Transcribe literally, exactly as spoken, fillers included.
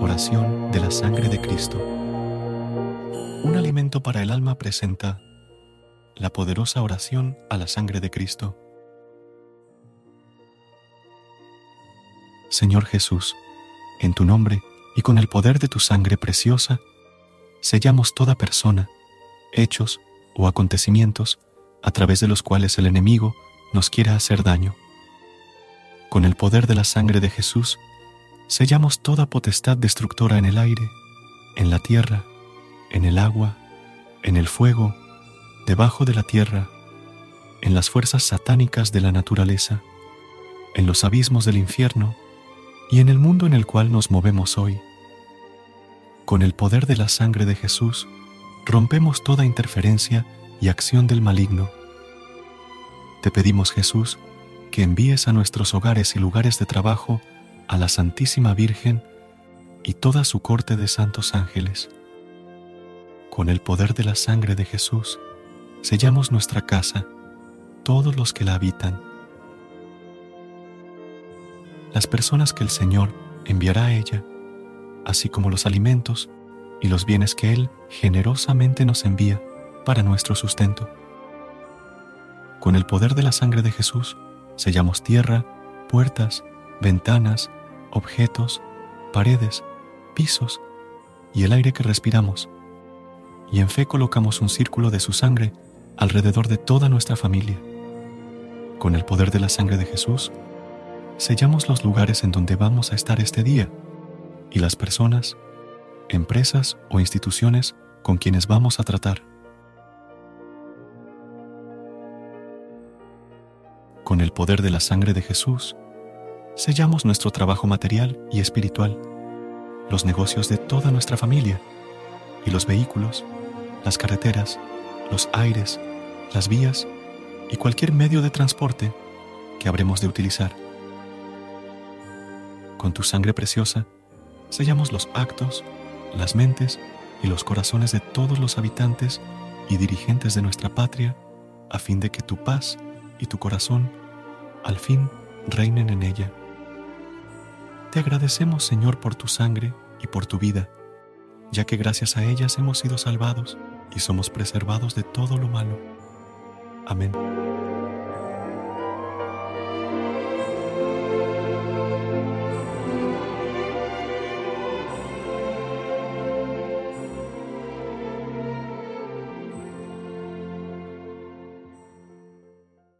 Oración de la sangre de Cristo. Un alimento para el alma presenta la poderosa oración a la sangre de Cristo. Señor Jesús, en tu nombre y con el poder de tu sangre preciosa, sellamos toda persona, hechos o acontecimientos a través de los cuales el enemigo nos quiera hacer daño. Con el poder de la sangre de Jesús, sellamos toda potestad destructora en el aire, en la tierra, en el agua, en el fuego, debajo de la tierra, en las fuerzas satánicas de la naturaleza, en los abismos del infierno y en el mundo en el cual nos movemos hoy. Con el poder de la sangre de Jesús, rompemos toda interferencia y acción del maligno. Te pedimos, Jesús, que envíes a nuestros hogares y lugares de trabajo a la Santísima Virgen y toda su corte de santos ángeles. Con el poder de la sangre de Jesús, sellamos nuestra casa, todos los que la habitan. Las personas que el Señor enviará a ella, así como los alimentos y los bienes que Él generosamente nos envía para nuestro sustento. Con el poder de la sangre de Jesús, sellamos tierra, puertas, ventanas, objetos, paredes, pisos y el aire que respiramos, y en fe colocamos un círculo de su sangre alrededor de toda nuestra familia. Con el poder de la sangre de Jesús, sellamos los lugares en donde vamos a estar este día y las personas, empresas o instituciones con quienes vamos a tratar. Con el poder de la sangre de Jesús, sellamos nuestro trabajo material y espiritual, los negocios de toda nuestra familia, y los vehículos, las carreteras, los aires, las vías y cualquier medio de transporte que habremos de utilizar. Con tu sangre preciosa, sellamos los actos, las mentes y los corazones de todos los habitantes y dirigentes de nuestra patria, a fin de que tu paz y tu corazón, al fin, reinen en ella. Te agradecemos, Señor, por tu sangre y por tu vida, ya que gracias a ellas hemos sido salvados y somos preservados de todo lo malo. Amén.